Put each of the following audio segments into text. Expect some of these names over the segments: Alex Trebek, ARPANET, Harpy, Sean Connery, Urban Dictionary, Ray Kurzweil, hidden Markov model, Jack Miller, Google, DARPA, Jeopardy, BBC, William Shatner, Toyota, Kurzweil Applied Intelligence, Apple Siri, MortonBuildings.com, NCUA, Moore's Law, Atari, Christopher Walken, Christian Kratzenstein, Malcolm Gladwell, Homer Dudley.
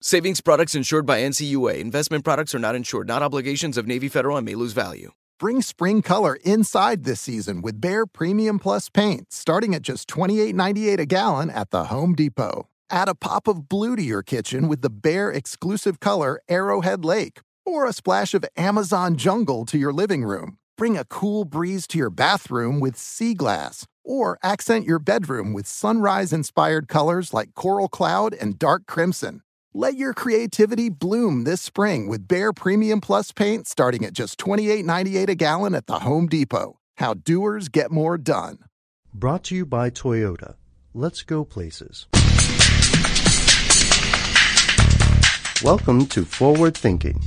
Savings products insured by NCUA. Investment products are not insured, not obligations of Navy Federal and may lose value. Bring spring color inside this season with Behr Premium Plus paint, starting at just $28.98 a gallon at the Home Depot. Add a pop of blue to your kitchen with the Behr exclusive color Arrowhead Lake, or a splash of Amazon Jungle to your living room. Bring a cool breeze to your bathroom with Sea Glass, or accent your bedroom with sunrise-inspired colors like Coral Cloud and Dark Crimson. Let your creativity bloom this spring with Behr Premium Plus paint starting at just $28.98 a gallon at the Home Depot. How doers get more done. Brought to you by Toyota. Let's go places. Welcome to Forward Thinking.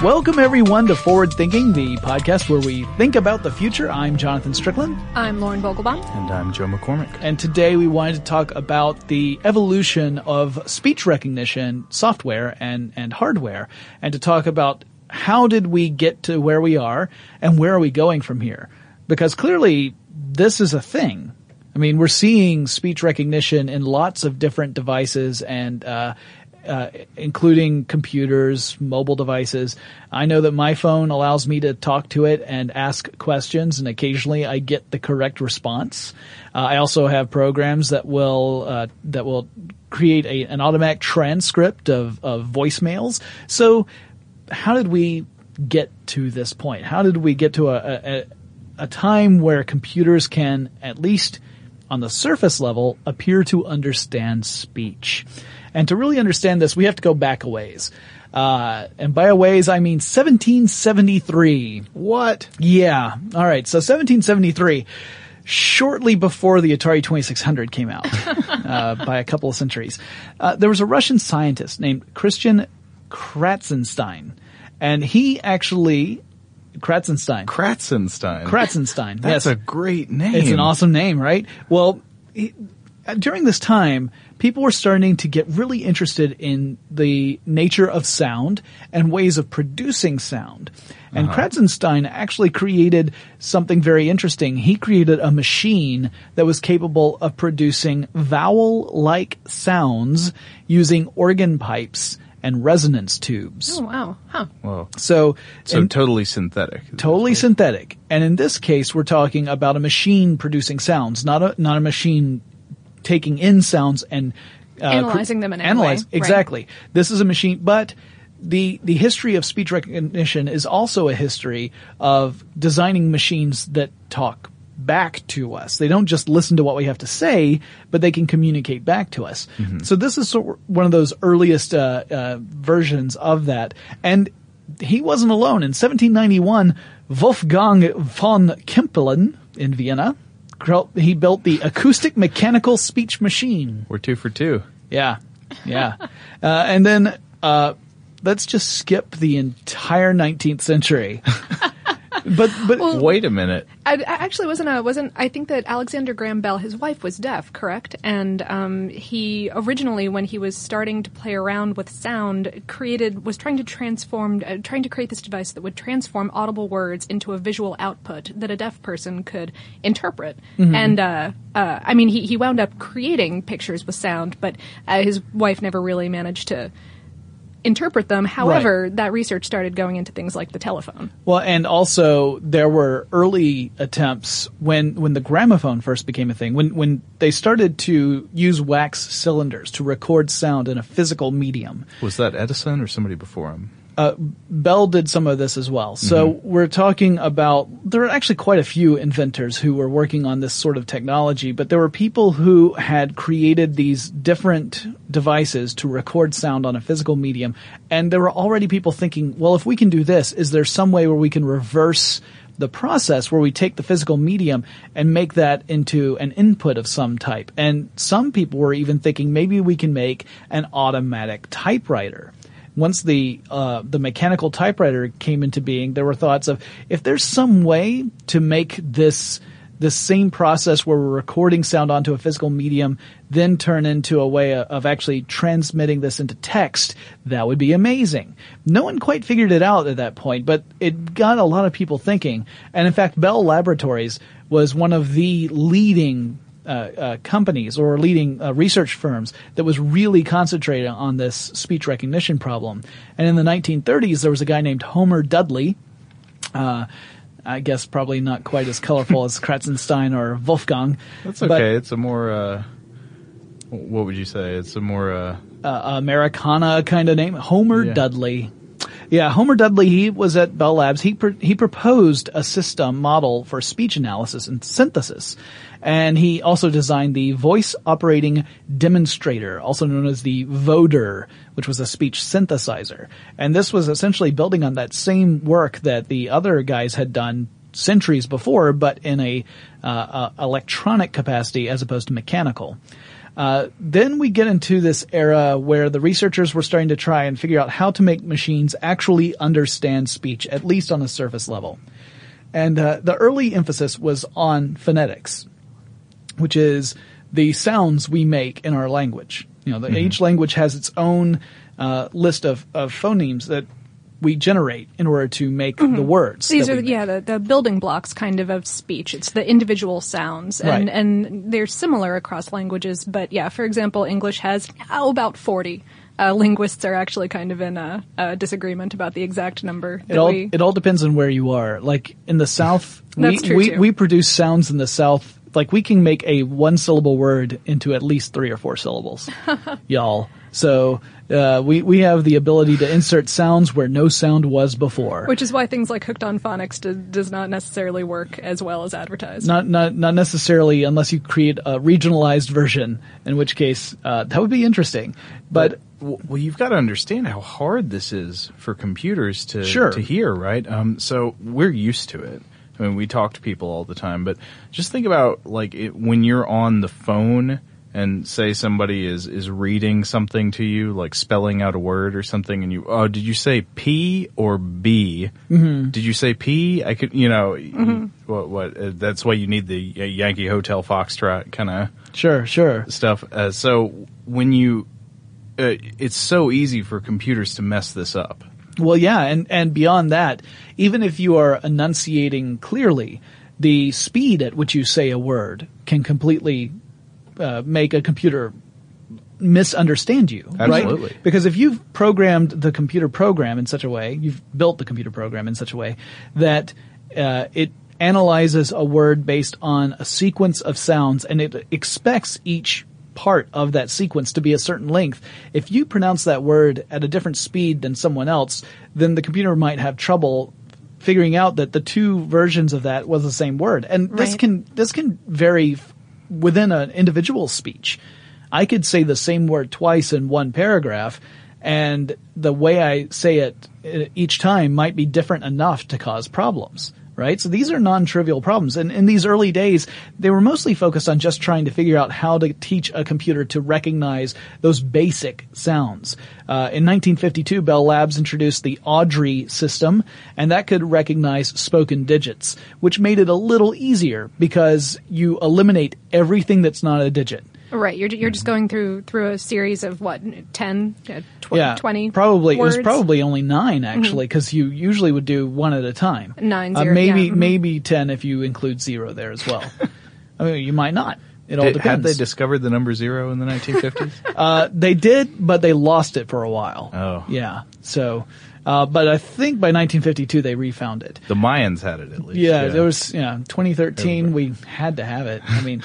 Welcome, everyone, to Forward Thinking, the podcast where we think about the future. I'm Jonathan Strickland. I'm Lauren Vogelbaum. And I'm Joe McCormick. And today we wanted to talk about the evolution of speech recognition software and hardware, and to talk about how did we get to where we are and where are we going from here? Because clearly this is a thing. I mean, we're seeing speech recognition in lots of different devices and including computers, mobile devices. I know that my phone allows me to talk to it and ask questions, and occasionally I get the correct response. I also have programs that will create an automatic transcript of voicemails. So how did we get to this point? How did we get to a time where computers can, at least on the surface level, appear to understand speech? And to really understand this, we have to go back a ways. And by a ways, I mean 1773. What? Yeah. All right. So 1773, shortly before the Atari 2600 came out, by a couple of centuries, there was a Russian scientist named Christian Kratzenstein. And he actually... Kratzenstein. That's a great name. It's an awesome name, right? Well, during this time, people were starting to get really interested in the nature of sound and ways of producing sound. And Kratzenstein actually created something very interesting. He created a machine that was capable of producing vowel-like sounds using organ pipes and resonance tubes. Oh, wow. Huh. Whoa. So totally synthetic. Totally synthetic. And in this case, we're talking about a machine producing sounds, not a machine taking in sounds and analyzing them in any way. Exactly. Right. This is a machine, but the history of speech recognition is also a history of designing machines that talk back to us. They don't just listen to what we have to say, but they can communicate back to us. Mm-hmm. So this is sort of one of those earliest versions of that. And he wasn't alone. In 1791, Wolfgang von Kempelen in Vienna, he built the acoustic mechanical speech machine. We're two for two. Yeah. Yeah. And then let's just skip the entire 19th century. But well, wait a minute. I think that Alexander Graham Bell, his wife, was deaf, correct? And he originally, when he was starting to play around with sound, was trying to create this device that would transform audible words into a visual output that a deaf person could interpret. Mm-hmm. And he wound up creating pictures with sound, but his wife never really managed to interpret them. However, That research started going into things like the telephone. Well, and also there were early attempts when the gramophone first became a thing, when they started to use wax cylinders to record sound in a physical medium. Was that Edison or somebody before him? Bell did some of this as well. So We're talking about, there are actually quite a few inventors who were working on this sort of technology, but there were people who had created these different devices to record sound on a physical medium. And there were already people thinking, well, if we can do this, is there some way where we can reverse the process where we take the physical medium and make that into an input of some type? And some people were even thinking maybe we can make an automatic typewriter. Once the mechanical typewriter came into being, there were thoughts of, if there's some way to make this same process where we're recording sound onto a physical medium then turn into a way of actually transmitting this into text, that would be amazing. No one quite figured it out at that point, but it got a lot of people thinking. And in fact, Bell Laboratories was one of the leading companies or leading research firms that was really concentrating on this speech recognition problem. And in the 1930s, there was a guy named Homer Dudley. I guess probably not quite as colorful as Kratzenstein or Wolfgang. That's okay. But it's a more, what would you say? It's a more Americana kind of name. Homer Dudley. Yeah, Homer Dudley, he was at Bell Labs. He proposed a system model for speech analysis and synthesis. And he also designed the voice operating demonstrator, also known as the Voder, which was a speech synthesizer. And this was essentially building on that same work that the other guys had done centuries before, but in a electronic capacity as opposed to mechanical. Then we get into this era where the researchers were starting to try and figure out how to make machines actually understand speech, at least on a surface level. And the early emphasis was on phonetics, which is the sounds we make in our language. You know, each language has its own list of phonemes that we generate in order to make the words. These are the building blocks kind of speech. It's the individual sounds, and and they're similar across languages. But for example, English has about 40. Linguists are actually kind of in a disagreement about the exact number. It all depends on where you are. Like in the South, we produce sounds in the South. Like we can make a one-syllable word into at least 3 or 4 syllables, y'all. So we have the ability to insert sounds where no sound was before. Which is why things like Hooked on Phonics does not necessarily work as well as advertised. Not necessarily, unless you create a regionalized version, in which case that would be interesting. But you've got to understand how hard this is for computers to hear, right? So we're used to it. I mean, we talk to people all the time, but just think about when you're on the phone and say somebody is reading something to you, like spelling out a word or something, and you, oh, did you say P or B? Mm-hmm. Did you say P? I could, that's why you need the Yankee Hotel Foxtrot kind of stuff. So when you, it's so easy for computers to mess this up. Well, yeah, and beyond that, even if you are enunciating clearly, the speed at which you say a word can completely make a computer misunderstand you. Absolutely. Right? Because if you've programmed the computer program in such a way, you've built the computer program in such a way that it analyzes a word based on a sequence of sounds, and it expects each part of that sequence to be a certain length. If you pronounce that word at a different speed than someone else, then the computer might have trouble figuring out that the two versions of that was the same word. And right. this can vary within an individual speech. I could say the same word twice in one paragraph, and the way I say it each time might be different enough to cause problems, right? So these are non-trivial problems. And in these early days, they were mostly focused on just trying to figure out how to teach a computer to recognize those basic sounds. In 1952, Bell Labs introduced the Audrey system, and that could recognize spoken digits, which made it a little easier because you eliminate everything that's not a digit. Right, you're just going through a series of what, 10, 20 probably words? It was probably only 9 actually, because you usually would do one at a time. 9, 0, maybe 10 if you include 0 there as well. I mean, you might not. It all depends. Had they discovered the number 0 in the 1950s? They did, but they lost it for a while. Oh, yeah. So, but I think by 1952 they refound it. The Mayans had it at least. Yeah. There was 2013. Everybody. We had to have it. I mean.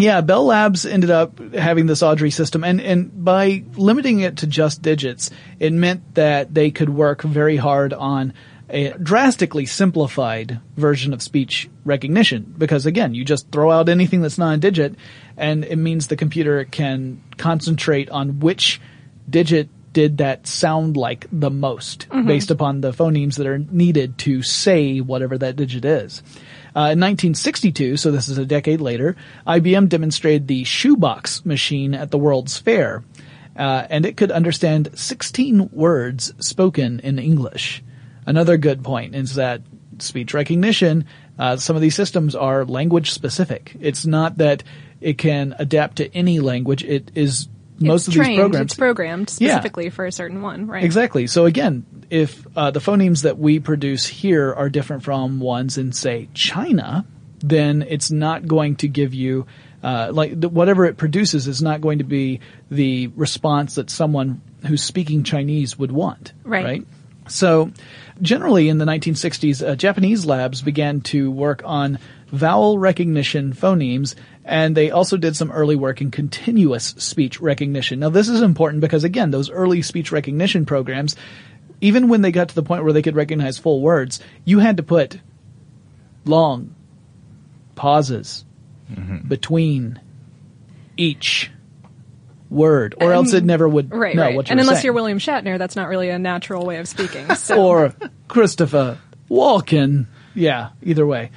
Yeah, Bell Labs ended up having this Audrey system, and by limiting it to just digits, it meant that they could work very hard on a drastically simplified version of speech recognition, because again, you just throw out anything that's not a digit, and it means the computer can concentrate on which digit did that sound like the most, based upon the phonemes that are needed to say whatever that digit is. In 1962, so this is a decade later, IBM demonstrated the shoebox machine at the World's Fair, and it could understand 16 words spoken in English. Another good point is that speech recognition, some of these systems are language specific. It's not that it can adapt to any language. It is It's programmed specifically for a certain one, right? Exactly. So again, if the phonemes that we produce here are different from ones in, say, China, then it's not going to give you whatever it produces is not going to be the response that someone who's speaking Chinese would want, right? So generally in the 1960s, Japanese labs began to work on vowel recognition phonemes, and they also did some early work in continuous speech recognition. Now, this is important because, again, those early speech recognition programs, even when they got to the point where they could recognize full words, you had to put long pauses between each word, or else it never would know what you were saying. And unless you're William Shatner, that's not really a natural way of speaking. So. Or Christopher Walken. Yeah, either way.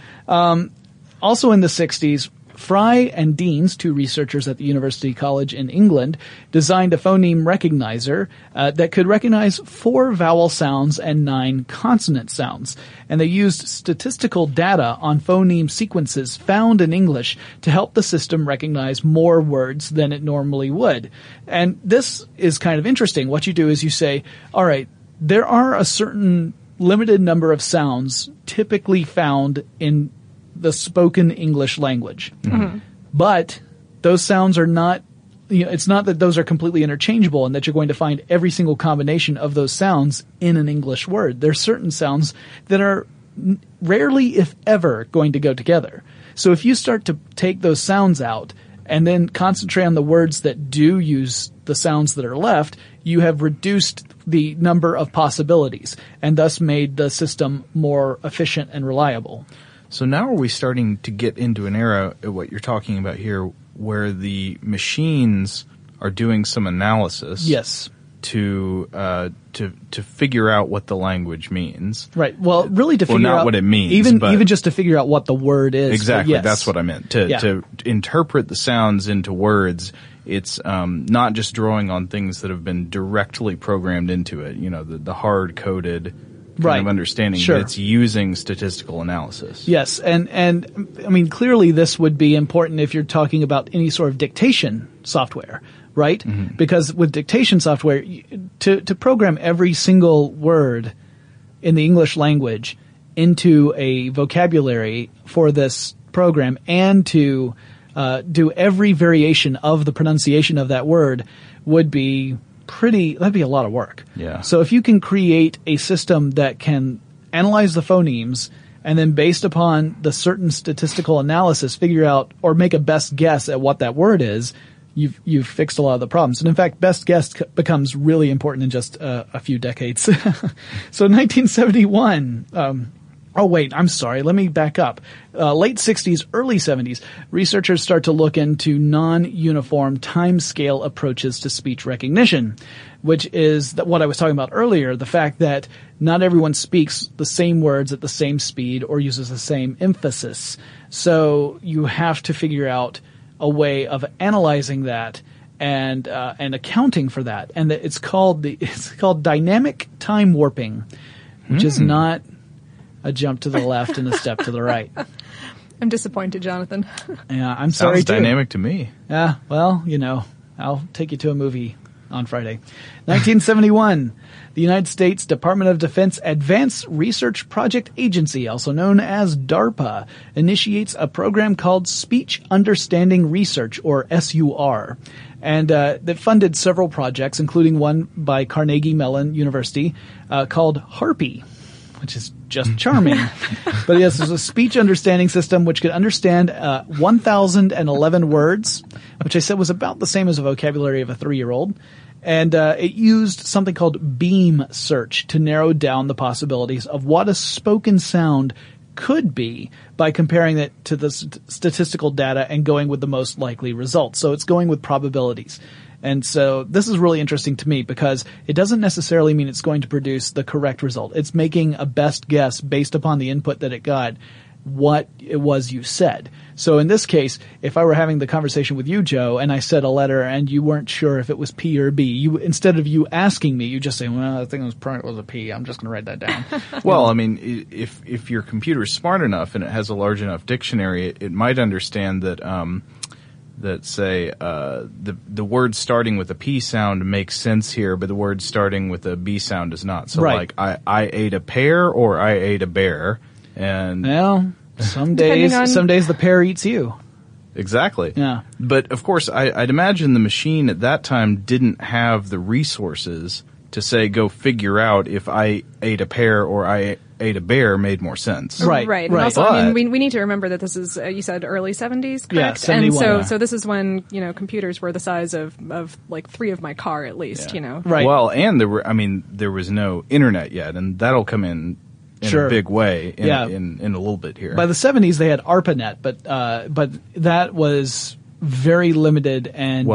Also in the 60s, Fry and Deans, two researchers at the University College in England, designed a phoneme recognizer that could recognize 4 vowel sounds and 9 consonant sounds. And they used statistical data on phoneme sequences found in English to help the system recognize more words than it normally would. And this is kind of interesting. What you do is you say, all right, there are a certain limited number of sounds typically found in the spoken English language. But those sounds are not, it's not that those are completely interchangeable and that you're going to find every single combination of those sounds in an English word. There are certain sounds that are rarely, if ever, going to go together. So if you start to take those sounds out and then concentrate on the words that do use the sounds that are left, you have reduced the number of possibilities and thus made the system more efficient and reliable. So now are we starting to get into an era, what you're talking about here, where the machines are doing some analysis to figure out what the language means? Right. Well, really to figure out not what it means. Even just to figure out what the word is. Exactly. Yes. That's what I meant. To interpret the sounds into words. It's not just drawing on things that have been directly programmed into it, the hard-coded kind of understanding, but it's using statistical analysis. Yes, and I mean, clearly this would be important if you're talking about any sort of dictation software, right? Because with dictation software, to program every single word in the English language into a vocabulary for this program and to do every variation of the pronunciation of that word would be that'd be a lot of work. Yeah. So if you can create a system that can analyze the phonemes and then based upon the certain statistical analysis, figure out or make a best guess at what that word is, you've fixed a lot of the problems. And in fact, best guess becomes really important in just a few decades. So 1971, oh, wait, I'm sorry. Let me back up. Late 60s, early 70s, researchers start to look into non-uniform timescale approaches to speech recognition, which is what I was talking about earlier, the fact that not everyone speaks the same words at the same speed or uses the same emphasis. So you have to figure out a way of analyzing that and accounting for that. And it's called dynamic time warping, which is not a jump to the left and a step to the right. I'm disappointed, Jonathan. Yeah, I'm sorry. Sounds dynamic to me. Yeah, well, you know, I'll take you to a movie on Friday. 1971, the United States Department of Defense Advanced Research Project Agency, also known as DARPA, initiates a program called Speech Understanding Research, or SUR. And that funded several projects, including one by Carnegie Mellon University called Harpy, which is just charming. But yes, there's a speech understanding system which could understand 1,011 words, which I said was about the same as a vocabulary of a 3-year-old. And it used something called beam search to narrow down the possibilities of what a spoken sound could be by comparing it to the statistical data and going with the most likely results. So it's going with probabilities. And so this is really interesting to me because it doesn't necessarily mean it's going to produce the correct result. It's making a best guess based upon the input that it got, what it was you said. So in this case, if I were having the conversation with you, Joe, and I said a letter and you weren't sure if it was P or B, instead of you asking me, you just say, well, I think it was a P. I'm just going to write that down. Well, I mean, if your computer is smart enough and it has a large enough dictionary, it might understand that that say the word starting with a P sound makes sense here, but the word starting with a B sound does not. So like I ate a pear or I ate a bear. And well, some days the pear eats you. Exactly. Yeah. But of course, I'd imagine the machine at that time didn't have the resources to say go figure out if I ate a pear or I ate a bear made more sense. Right. And also, but, I mean, we need to remember that this is, you said early 70s, correct? Yeah, 71. And so this is when, you know, computers were the size of like 3 of my car at least, yeah. You know. Right. Well, and there was no internet yet, and that'll come in sure. A big way in a little bit here. By the 70s, they had ARPANET, but that was very limited and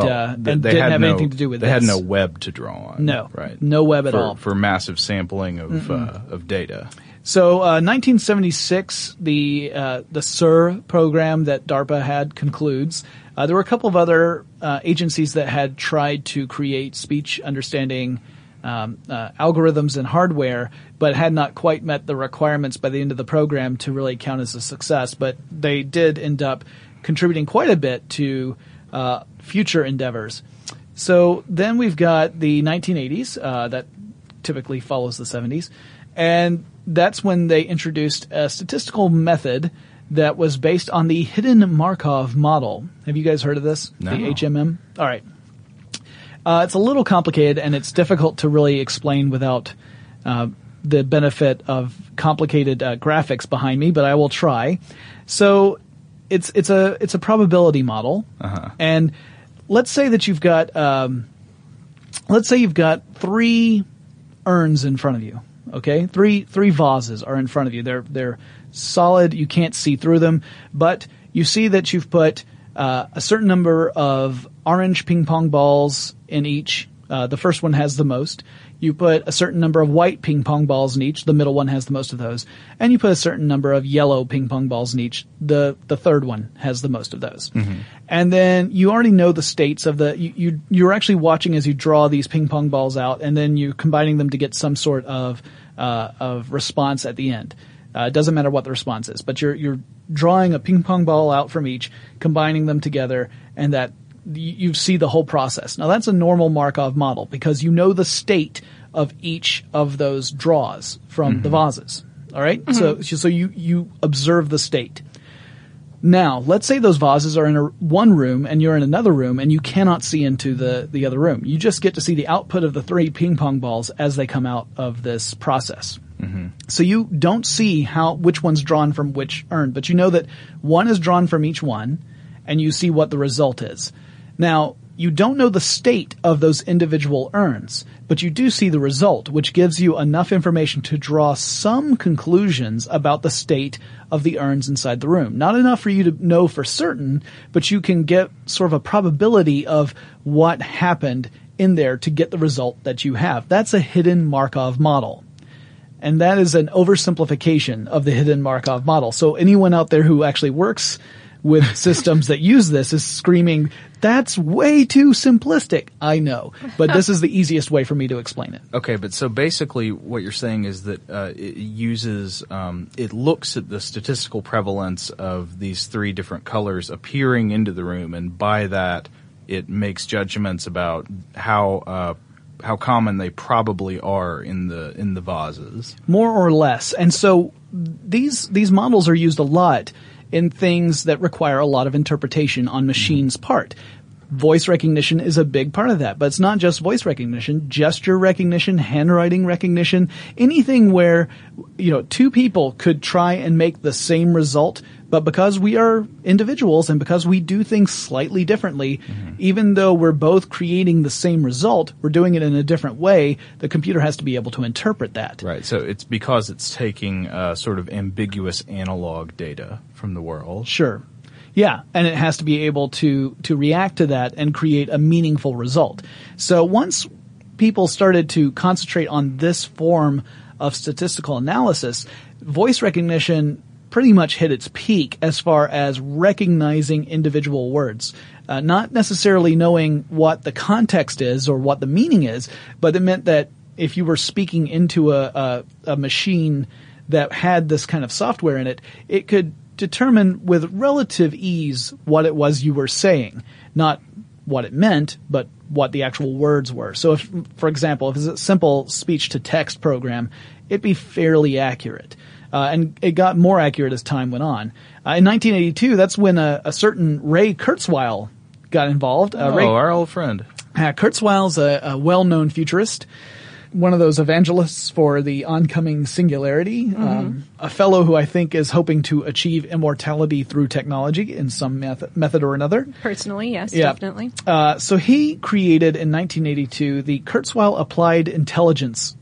didn't have anything to do with this. They had no web to draw on. No. Right. No web at all. For massive sampling of data. So 1976, the SUR program that DARPA had concludes. There were a couple of other agencies that had tried to create speech understanding algorithms and hardware, but had not quite met the requirements by the end of the program to really count as a success. But they did end up contributing quite a bit to future endeavors. So then we've got the 1980s that typically follows the 70s. And that's when they introduced a statistical method that was based on the hidden Markov model. Have you guys heard of this? No. The HMM? All right. It's a little complicated, and it's difficult to really explain without the benefit of complicated graphics behind me, but I will try. So it's a probability model. Uh-huh. And let's say that you've got you've got 3 urns in front of you. Okay, three vases are in front of you. They're solid. You can't see through them, but you see that you've put a certain number of orange ping pong balls in each. The first one has the most. You put a certain number of white ping pong balls in each. The middle one has the most of those, and you put a certain number of yellow ping pong balls in each. The third one has the most of those. Mm-hmm. And then you already know the states of the. You're actually watching as you draw these ping pong balls out, and then you're combining them to get some sort of response at the end. It doesn't matter what the response is, but you're drawing a ping pong ball out from each, combining them together, and that. You see the whole process. Now, that's a normal Markov model because you know the state of each of those draws from the vases. All right? Mm-hmm. So you observe the state. Now, let's say those vases are in one room and you're in another room and you cannot see into the other room. You just get to see the output of the 3 ping pong balls as they come out of this process. Mm-hmm. So you don't see which one's drawn from which urn, but you know that one is drawn from each one and you see what the result is. Now, You don't know the state of those individual urns, but you do see the result, which gives you enough information to draw some conclusions about the state of the urns inside the room. Not enough for you to know for certain, but you can get sort of a probability of what happened in there to get the result that you have. That's a hidden Markov model. And that is an oversimplification of the hidden Markov model. So anyone out there who actually works with systems that use this is screaming, that's way too simplistic. I know, but this is the easiest way for me to explain it. Okay, but so basically what you're saying is that it uses it looks at the statistical prevalence of these three different colors appearing into the room, and by that it makes judgments about how common they probably are in the vases. More or less. And so these models are used a lot in things that require a lot of interpretation on machines' part. Voice recognition is a big part of that, but it's not just voice recognition, gesture recognition, handwriting recognition, anything where, you know, two people could try and make the same result, but because we are individuals and because we do things slightly differently, even though we're both creating the same result, we're doing it in a different way. The computer has to be able to interpret that. Right. So it's because it's taking sort of ambiguous analog data from the world. Sure. Yeah, and it has to be able to react to that and create a meaningful result. So once people started to concentrate on this form of statistical analysis, voice recognition pretty much hit its peak as far as recognizing individual words. Not necessarily knowing what the context is or what the meaning is, but it meant that if you were speaking into a machine that had this kind of software in it, it could determine with relative ease what it was you were saying. Not what it meant, but what the actual words were. So if, for example, if it's a simple speech-to-text program, it'd be fairly accurate. And it got more accurate as time went on. In 1982, that's when a certain Ray Kurzweil got involved. Our old friend. Kurzweil's a well-known futurist. One of those evangelists for the oncoming singularity, a fellow who I think is hoping to achieve immortality through technology in some method or another. Personally, yes, yeah. Definitely. So he created in 1982 the Kurzweil Applied Intelligence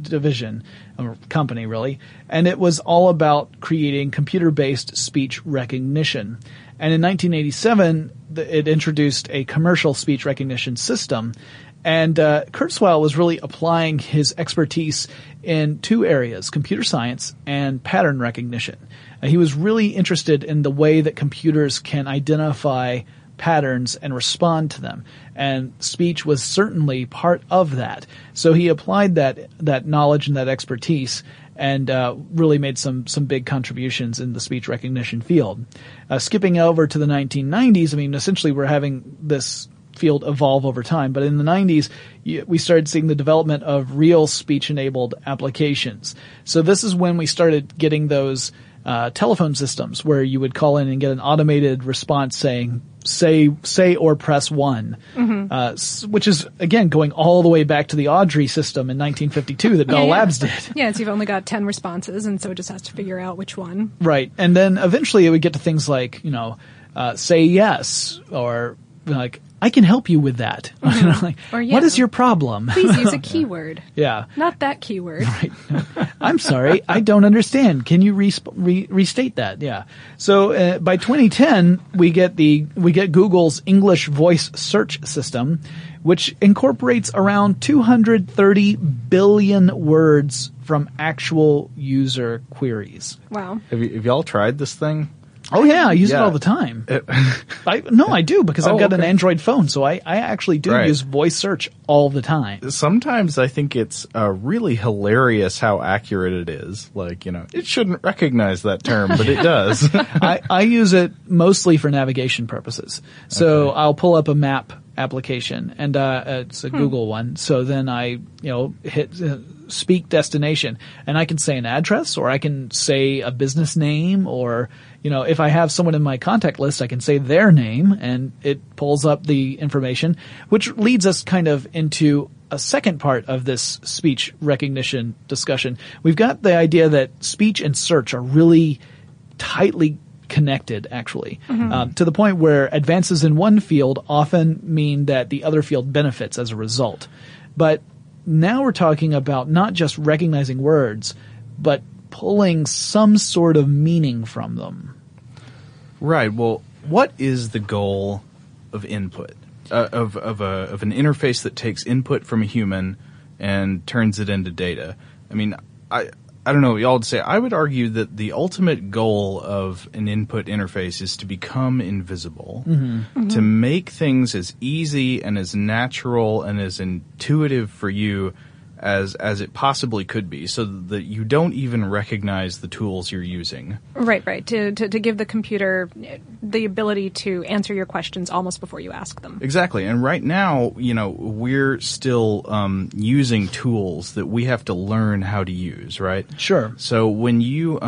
division, or company really, and it was all about creating computer-based speech recognition. And in 1987, it introduced a commercial speech recognition system. And Kurzweil was really applying his expertise in two areas, computer science and pattern recognition. He was really interested in the way that computers can identify patterns and respond to them. And speech was certainly part of that. So he applied that knowledge and that expertise and really made some big contributions in the speech recognition field. Skipping over to the 1990s, I mean, essentially we're having this field evolve over time. But in the 90s, we started seeing the development of real speech-enabled applications. So this is when we started getting those telephone systems where you would call in and get an automated response saying, say or press 1, which is, again, going all the way back to the Audrey system in 1952 that Bell Labs did. Yeah, so you've only got 10 responses, and so it just has to figure out which one. Right. And then eventually it would get to things like, you know, say yes, or like, I can help you with that. Or, what is your problem? Please use a keyword. Yeah. Not that keyword. Right. I'm sorry. I don't understand. Can you restate that? Yeah. So by 2010, we get Google's English voice search system, which incorporates around 230 billion words from actual user queries. Wow. Have y'all tried this thing? Oh yeah, I use it all the time. I do because I've got an Android phone, so I actually do use voice search all the time. Sometimes I think it's really hilarious how accurate it is. Like, you know, it shouldn't recognize that term, but it does. I use it mostly for navigation purposes. So I'll pull up a map application, and it's a Google one. So then I, hit speak destination, and I can say an address, or I can say a business name, or if I have someone in my contact list, I can say their name, and it pulls up the information, which leads us kind of into a second part of this speech recognition discussion. We've got the idea that speech and search are really tightly connected, actually, to the point where advances in one field often mean that the other field benefits as a result. But now we're talking about not just recognizing words, but pulling some sort of meaning from them. Right. Well, what is the goal of input, of an interface that takes input from a human and turns it into data? I mean, I don't know what y'all would say. I would argue that the ultimate goal of an input interface is to become invisible, to make things as easy and as natural and as intuitive for you as it possibly could be, so that you don't even recognize the tools you're using. Right, right. To give the computer the ability to answer your questions almost before you ask them. Exactly. And right now, you know, we're still using tools that we have to learn how to use, right? Sure. So when you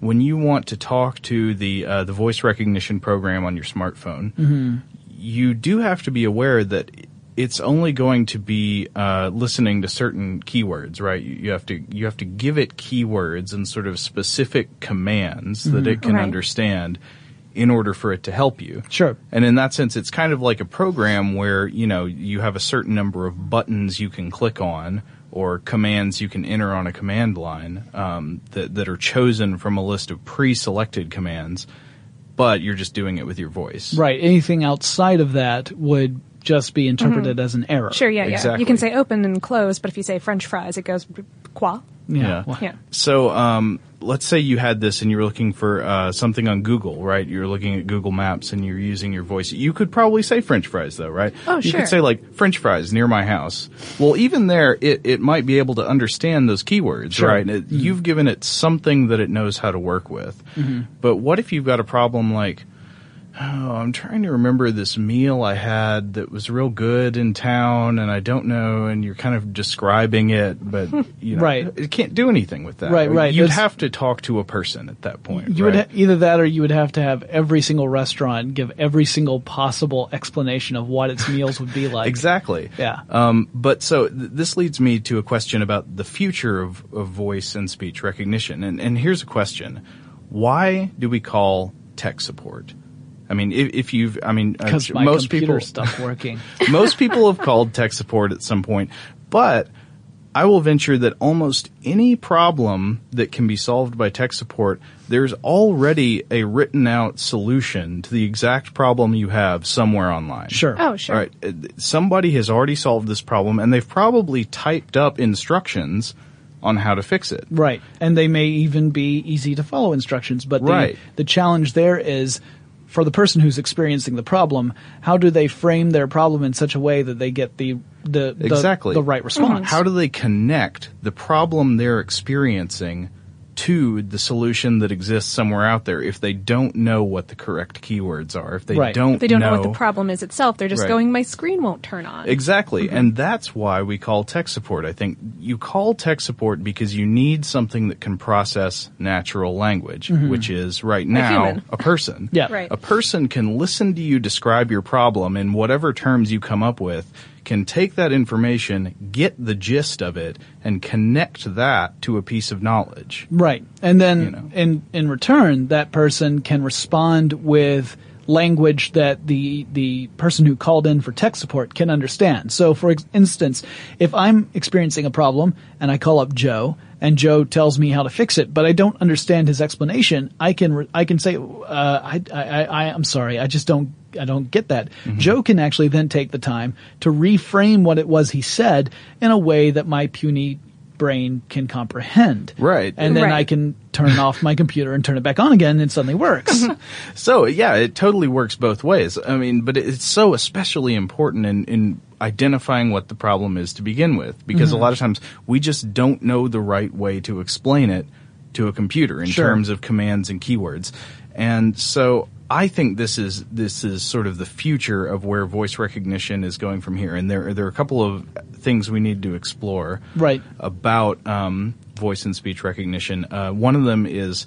want to talk to the voice recognition program on your smartphone, you do have to be aware that it's only going to be listening to certain keywords, right? You have to give it keywords and sort of specific commands that it can understand in order for it to help you. Sure. And in that sense, it's kind of like a program where, you know, you have a certain number of buttons you can click on or commands you can enter on a command line that are chosen from a list of pre-selected commands, but you're just doing it with your voice. Right. Anything outside of that would just be interpreted as an error. Sure, yeah, exactly. You can say open and close, but if you say French fries, it goes quoi? Yeah. So let's say you had this and you were looking for something on Google, right? You're looking at Google Maps and you're using your voice. You could probably say French fries, though, right? Oh, sure. You could say, like, French fries near my house. Well, even there, it might be able to understand those keywords, sure, right? You've given it something that it knows how to work with. But what if you've got a problem like, oh, I'm trying to remember this meal I had that was real good in town, and I don't know, and you're kind of describing it, but you know, it can't do anything with that. Right. You'd have to talk to a person at that point. Either that or you would have to have every single restaurant give every single possible explanation of what its meals would be like. Exactly. Yeah. But so this leads me to a question about the future of voice and speech recognition. And here's a question. Why do we call tech support? I mean, because my most computer people stopped working. Most people have called tech support at some point, but I will venture that almost any problem that can be solved by tech support, there's already a written out solution to the exact problem you have somewhere online. Sure. Oh, sure. All right. Somebody has already solved this problem, and they've probably typed up instructions on how to fix it. Right. And they may even be easy to follow instructions, but the challenge there is, for the person who's experiencing the problem, how do they frame their problem in such a way that they get the right response? How do they connect the problem they're experiencing to the solution that exists somewhere out there if they don't know what the correct keywords are, if they don't know what the problem is itself? They're just going, my screen won't turn on. Exactly. And that's why we call tech support. I think you call tech support because you need something that can process natural language, which is right now a person. Yeah. Right. A person can listen to you describe your problem in whatever terms you come up with, can take that information, get the gist of it, and connect that to a piece of knowledge. Right. And then in return, that person can respond with language that the person who called in for tech support can understand. So, for instance, if I'm experiencing a problem and I call up Joe, and Joe tells me how to fix it, but I don't understand his explanation, I can say, I'm sorry, I just don't get that. Joe can actually then take the time to reframe what it was he said in a way that my puny brain can comprehend. Right. And then I can turn off my computer and turn it back on again, and it suddenly works. So, yeah, it totally works both ways. I mean, but it's so especially important in identifying what the problem is to begin with, because a lot of times we just don't know the right way to explain it to a computer in terms of commands and keywords. And so I think this is sort of the future of where voice recognition is going from here, and there are a couple of things we need to explore about voice and speech recognition. One of them is,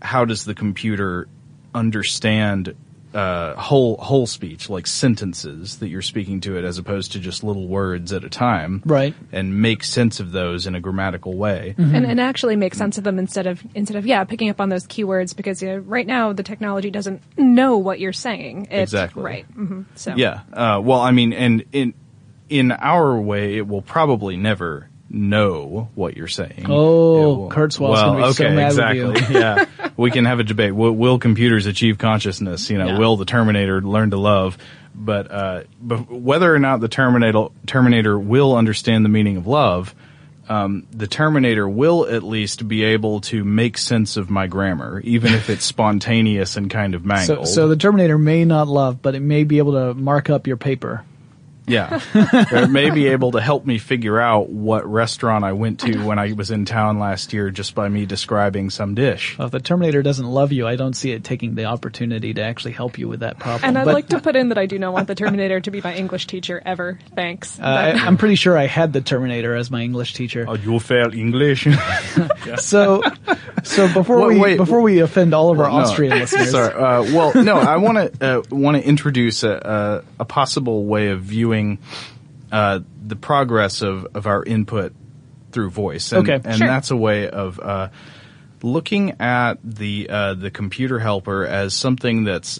how does the computer understand whole speech, like sentences that you're speaking to it as opposed to just little words at a time. Right. And make sense of those in a grammatical way. Mm-hmm. And actually make sense of them instead of picking up on those keywords, because right now the technology doesn't know what you're saying. Exactly. Right. Mm-hmm. So. Yeah. Well, I mean, and in our way, it will probably never know what you're saying. Oh, Kurzweil's going to be so mad with you. Yeah. We can have a debate. Will computers achieve consciousness? Will the Terminator learn to love? But whether or not the Terminator will understand the meaning of love, the Terminator will at least be able to make sense of my grammar, even if it's spontaneous and kind of mangled. So the Terminator may not love, but it may be able to mark up your paper. Yeah. It may be able to help me figure out what restaurant I went to when I was in town last year just by me describing some dish. Well, if the Terminator doesn't love you, I don't see it taking the opportunity to actually help you with that problem. And I'd like to put in that I do not want the Terminator to be my English teacher ever. Thanks. I'm pretty sure I had the Terminator as my English teacher. Oh, you failed English? Yeah. So before we offend all of our Austrian listeners. Sorry. I want to introduce a possible way of viewing the progress of our input through voice, and that's a way of looking at the computer helper as something that's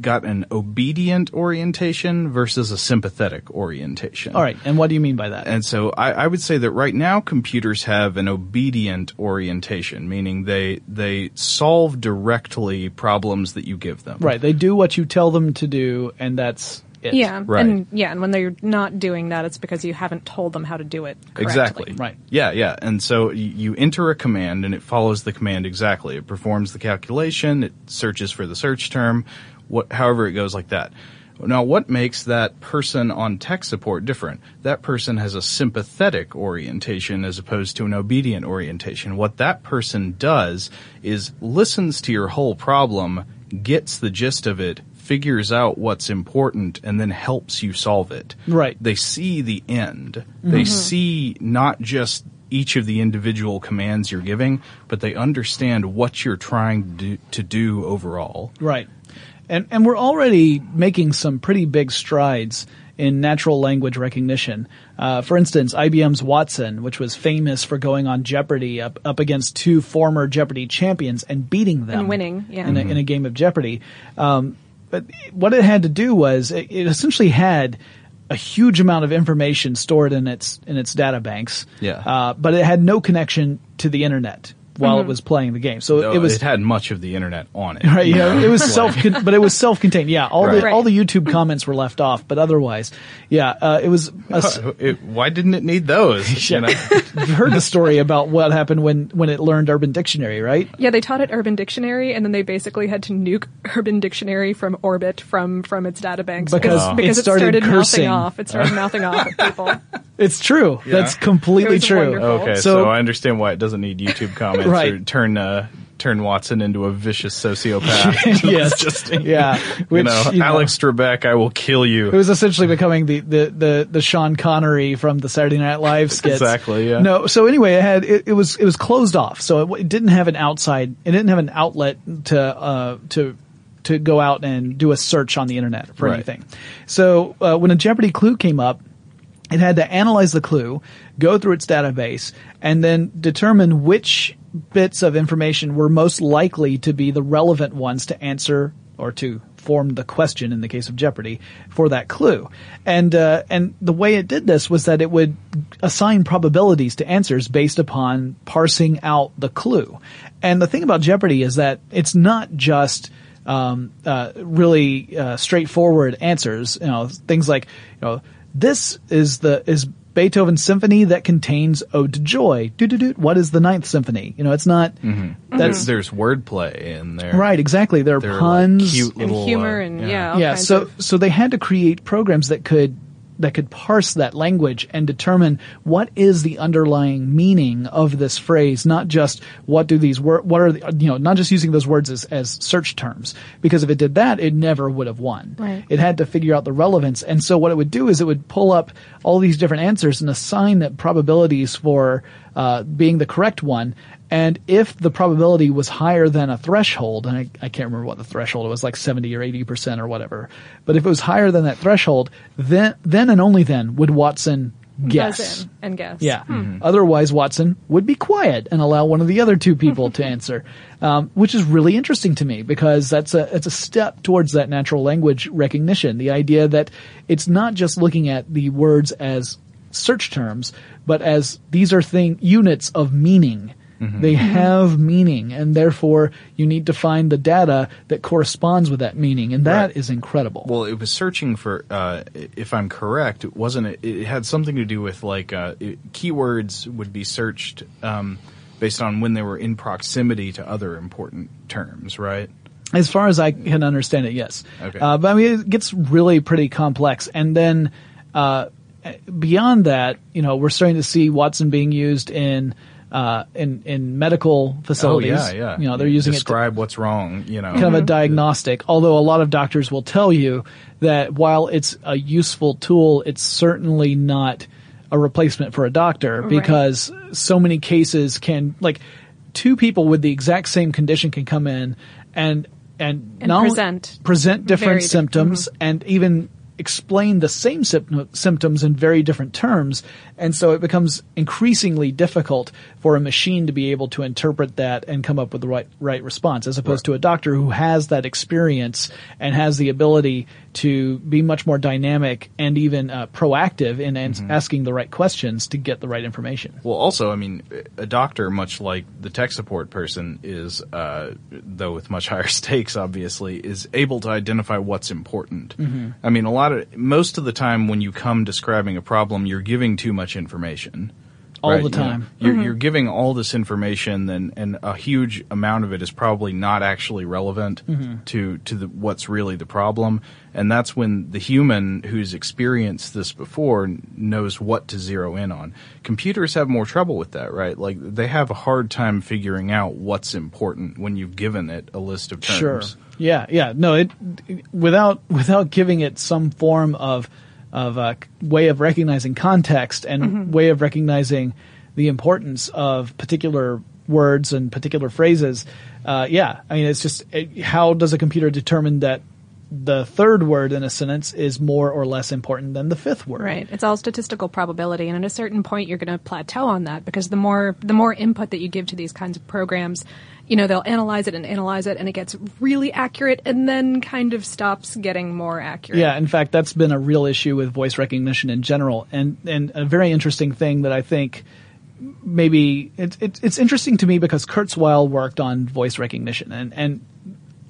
got an obedient orientation versus a sympathetic orientation. All right, and what do you mean by that? And so I would say that right now computers have an obedient orientation, meaning they solve directly problems that you give them. Right, they do what you tell them to do, and that's it. Yeah, right. And when they're not doing that, it's because you haven't told them how to do it correctly. Exactly. Right. Yeah. And so you enter a command, and it follows the command exactly. It performs the calculation. It searches for the search term, however it goes like that. Now, what makes that person on tech support different? That person has a sympathetic orientation as opposed to an obedient orientation. What that person does is listens to your whole problem, gets the gist of it, figures out what's important, and then helps you solve it. Right. They see the end. Mm-hmm. They see not just each of the individual commands you're giving, but they understand what you're trying to do overall. Right. And we're already making some pretty big strides in natural language recognition. For instance, IBM's Watson, which was famous for going on Jeopardy up against two former Jeopardy champions and beating them. And winning, yeah. In a game of Jeopardy. But what it had to do was it essentially had a huge amount of information stored in its data banks. Yeah. But it had no connection to the internet while it was playing the game. So it had much of the internet on it. Right. Yeah. It was but it was self-contained. Yeah. All the YouTube comments were left off, but otherwise, yeah. It was. Why didn't it need those? You know? You've heard the story about what happened when it learned Urban Dictionary, right? Yeah, they taught it Urban Dictionary, and then they basically had to nuke Urban Dictionary from orbit from its databanks because it started cursing. Mouthing off. It started mouthing off at people. It's true. Yeah. That's completely true. Wonderful. Okay, so I understand why it doesn't need YouTube comments. Right. Or turn Watson into a vicious sociopath. Yes. Just, yeah. Which, Alex Trebek, I will kill you. It was essentially becoming the Sean Connery from the Saturday Night Live skits. Exactly. Yeah. No. So anyway, it was closed off. So it didn't have an outside. It didn't have an outlet to go out and do a search on the internet for anything. So when a Jeopardy clue came up, it had to analyze the clue, go through its database, and then determine which bits of information were most likely to be the relevant ones to answer or to form the question in the case of Jeopardy for that clue. And the way it did this was that it would assign probabilities to answers based upon parsing out the clue. And the thing about Jeopardy is that it's not just really straightforward answers, things like, this is Beethoven's symphony that contains Ode to Joy. What is the Ninth Symphony? It's not. Mm-hmm. There's wordplay in there. Right, exactly. There are puns, like cute little, and humor, and yeah. So they had to create programs that could parse that language and determine what is the underlying meaning of this phrase, not just not just using those words as search terms. Because if it did that, it never would have won. Right. It had to figure out the relevance. And so what it would do is it would pull up all these different answers and assign that probabilities for being the correct one. And if the probability was higher than a threshold, and I can't remember what the threshold was, like 70 or 80% or whatever, but if it was higher than that threshold, then and only then would Watson guess. And guess. Yeah. Mm-hmm. Otherwise, Watson would be quiet and allow one of the other two people to answer, which is really interesting to me because it's a step towards that natural language recognition. The idea that it's not just looking at the words as search terms, but as these are units of meaning. Mm-hmm. They have meaning, and therefore you need to find the data that corresponds with that meaning, and that is incredible. Well, it was searching for, if I'm correct, it had something to do with keywords would be searched based on when they were in proximity to other important terms, right? As far as I can understand it, yes. Okay. But I mean, it gets really pretty complex, and then beyond that, we're starting to see Watson being used in medical facilities. Oh, yeah. They're using it to describe what's wrong, Kind of a diagnostic, although a lot of doctors will tell you that while it's a useful tool, it's certainly not a replacement for a doctor because so many cases two people with the exact same condition can come in and present different symptoms and even explain the same symptoms in very different terms, and so it becomes increasingly difficult for a machine to be able to interpret that and come up with the right response, as opposed to a doctor who has that experience and has the ability to be much more dynamic and even proactive in asking the right questions to get the right information. Well, also, I mean, a doctor, much like the tech support person is, though with much higher stakes, obviously, is able to identify what's important. Mm-hmm. I mean, most of the time when you come describing a problem, you're giving too much information. All the time. You're giving all this information, and a huge amount of it is probably not actually relevant to what's really the problem. And that's when the human who's experienced this before knows what to zero in on. Computers have more trouble with that, right? Like, they have a hard time figuring out what's important when you've given it a list of terms. Sure. Yeah. No, without giving it some form of a way of recognizing context and way of recognizing the importance of particular words and particular phrases. I mean, it's just how does a computer determine that the third word in a sentence is more or less important than the fifth word? Right. It's all statistical probability, and at a certain point you're going to plateau on that because the more input that you give to these kinds of programs, they'll analyze it, and it gets really accurate and then kind of stops getting more accurate. Yeah, in fact, that's been a real issue with voice recognition in general. And a very interesting thing that I think maybe it's interesting to me because Kurzweil worked on voice recognition, and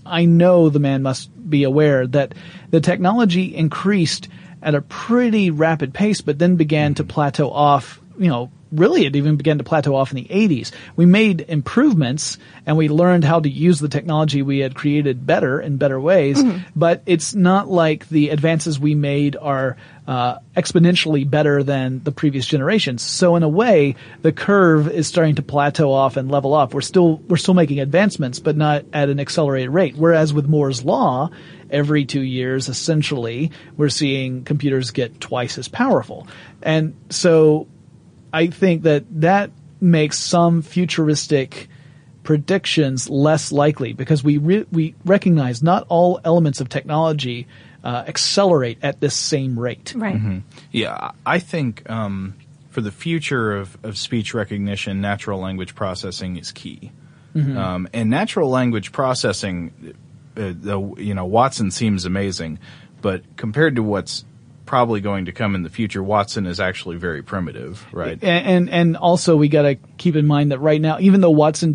I know the man must be aware that the technology increased at a pretty rapid pace, but then began to plateau off, really it even began to plateau off in the 80s. We made improvements and we learned how to use the technology we had created better in better ways, but it's not like the advances we made are exponentially better than the previous generations. So in a way, the curve is starting to plateau off and level off. We're still making advancements, but not at an accelerated rate. Whereas with Moore's Law, every 2 years, essentially, we're seeing computers get twice as powerful. And so I think that makes some futuristic predictions less likely because we recognize not all elements of technology accelerate at this same rate. Right. Mm-hmm. Yeah, I think for the future of speech recognition, natural language processing is key. Mm-hmm. And natural language processing, Watson seems amazing, but compared to what's probably going to come in the future, Watson is actually very primitive, right? And also we got to keep in mind that right now, even though Watson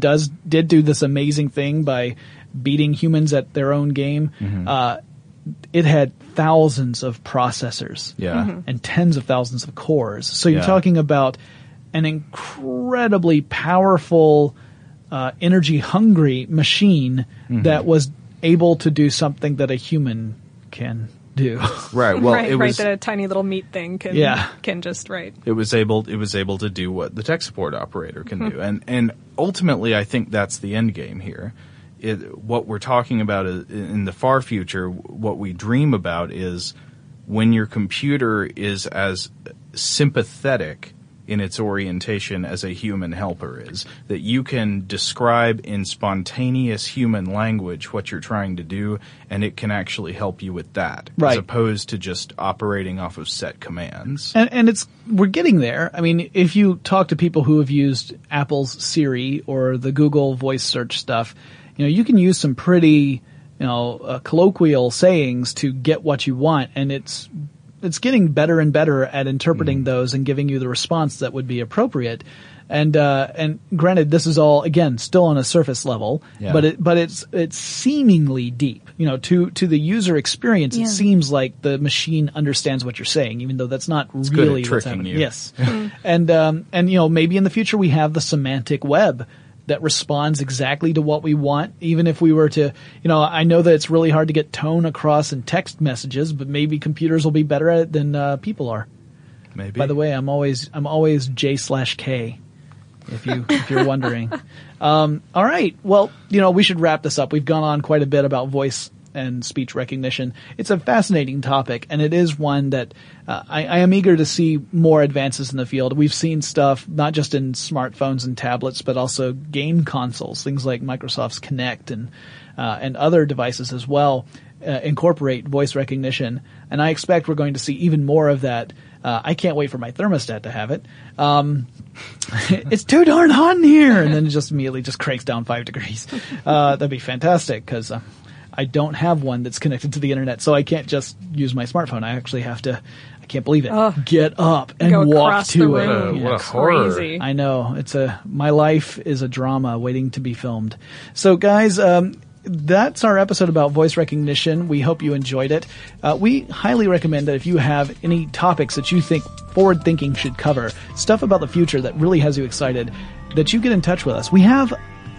did do this amazing thing by beating humans at their own game, it had thousands of processors and tens of thousands of cores. So you're talking about an incredibly powerful, energy-hungry machine that was able to do something that a human can do. Right. Well, that a tiny little meat thing can just. It was able to do what the tech support operator can do, and ultimately, I think that's the end game here. What we're talking about is, in the far future, what we dream about is when your computer is as sympathetic in its orientation as a human helper is, that you can describe in spontaneous human language what you're trying to do, and it can actually help you with that, right, as opposed to just operating off of set commands. And it's we're getting there. I mean, if you talk to people who have used Apple's Siri or the Google voice search stuff, you know, you can use some pretty, you know, colloquial sayings to get what you want, and it's getting better and better at interpreting those and giving you the response that would be appropriate. And granted, this is all, again, still on a surface level, but it's seemingly deep, you know, to the user experience. Yeah. It seems like the machine understands what you're saying, even though that's not it's really good at what's happening. You. Yes. And you know, maybe in the future we have the semantic web that responds exactly to what we want, even if we were to, you know, I know that it's really hard to get tone across in text messages, but maybe computers will be better at it than people are. Maybe. By the way, I'm always J/K, if you're wondering. All right. Well, you know, we should wrap this up. We've gone on quite a bit about voice and speech recognition. It's a fascinating topic, and it is one that I am eager to see more advances in the field. We've seen stuff not just in smartphones and tablets, but also game consoles. Things like Microsoft's Kinect and other devices as well incorporate voice recognition, and I expect we're going to see even more of that. I can't wait for my thermostat to have it. It's too darn hot in here! And then it just immediately just cranks down 5 degrees. That'd be fantastic, because I don't have one that's connected to the internet, so I can't just use my smartphone. I actually have to, I can't believe it, get up and walk to it. What a horror. I know. My life is a drama waiting to be filmed. So guys, that's our episode about voice recognition. We hope you enjoyed it. We highly recommend that if you have any topics that you think forward thinking should cover, stuff about the future that really has you excited, that you get in touch with us. We have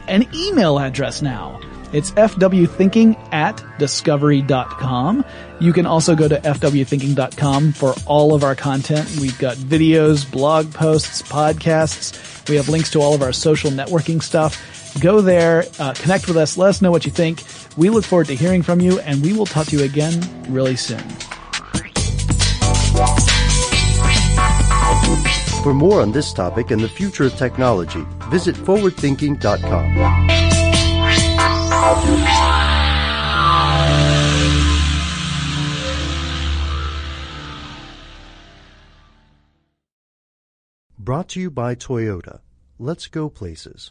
an email address now. It's fwthinking@discovery.com. You can also go to fwthinking.com for all of our content. We've got videos, blog posts, podcasts. We have links to all of our social networking stuff. Go there, connect with us, let us know what you think. We look forward to hearing from you, and we will talk to you again really soon. For more on this topic and the future of technology, visit forwardthinking.com. Brought to you by Toyota. Let's go places.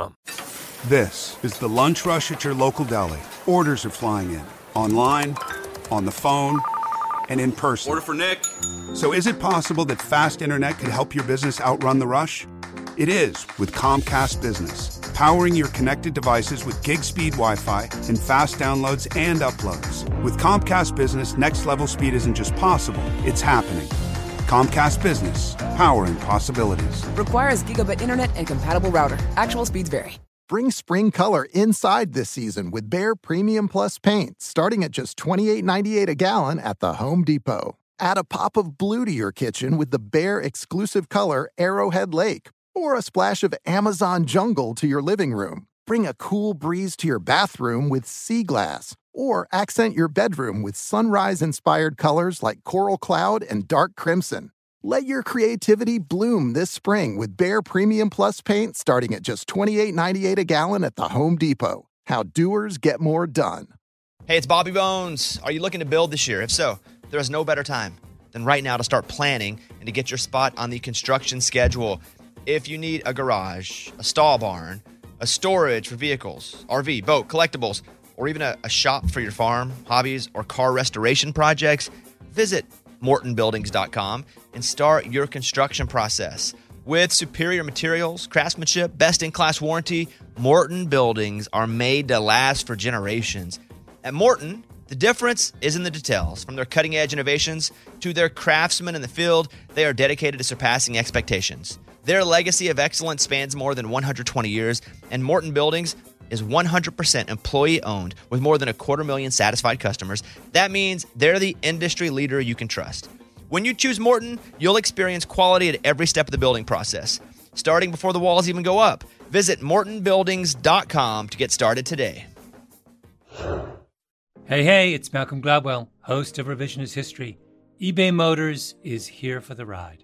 This is the lunch rush at your local deli. Orders are flying in, online, on the phone, and in person. Order for Nick. So is it possible that fast internet could help your business outrun the rush? It is with Comcast Business, powering your connected devices with gig speed Wi-Fi and fast downloads and uploads. With Comcast Business, next level speed isn't just possible, it's happening. Comcast Business, powering possibilities. Requires gigabit internet and compatible router. Actual speeds vary. Bring spring color inside this season with Bare Premium Plus paint, starting at just $28.98 a gallon at the Home Depot. Add a pop of blue to your kitchen with the Bare exclusive color Arrowhead Lake, or a splash of Amazon Jungle to your living room. Bring a cool breeze to your bathroom with Sea Glass, or accent your bedroom with sunrise-inspired colors like coral cloud and dark crimson. Let your creativity bloom this spring with Bare Premium Plus paint starting at just $28.98 a gallon at the Home Depot. How doers get more done. Hey, it's Bobby Bones. Are you looking to build this year? If so, there is no better time than right now to start planning and to get your spot on the construction schedule. If you need a garage, a stall barn, a storage for vehicles, RV, boat, collectibles, or even a shop for your farm, hobbies, or car restoration projects, visit MortonBuildings.com and start your construction process. With superior materials, craftsmanship, best-in-class warranty, Morton Buildings are made to last for generations. At Morton, the difference is in the details. From their cutting-edge innovations to their craftsmen in the field, they are dedicated to surpassing expectations. Their legacy of excellence spans more than 120 years, and Morton Buildings is 100% employee-owned with more than 250,000 satisfied customers. That means they're the industry leader you can trust. When you choose Morton, you'll experience quality at every step of the building process, starting before the walls even go up. Visit MortonBuildings.com to get started today. Hey, hey, it's Malcolm Gladwell, host of Revisionist History. eBay Motors is here for the ride.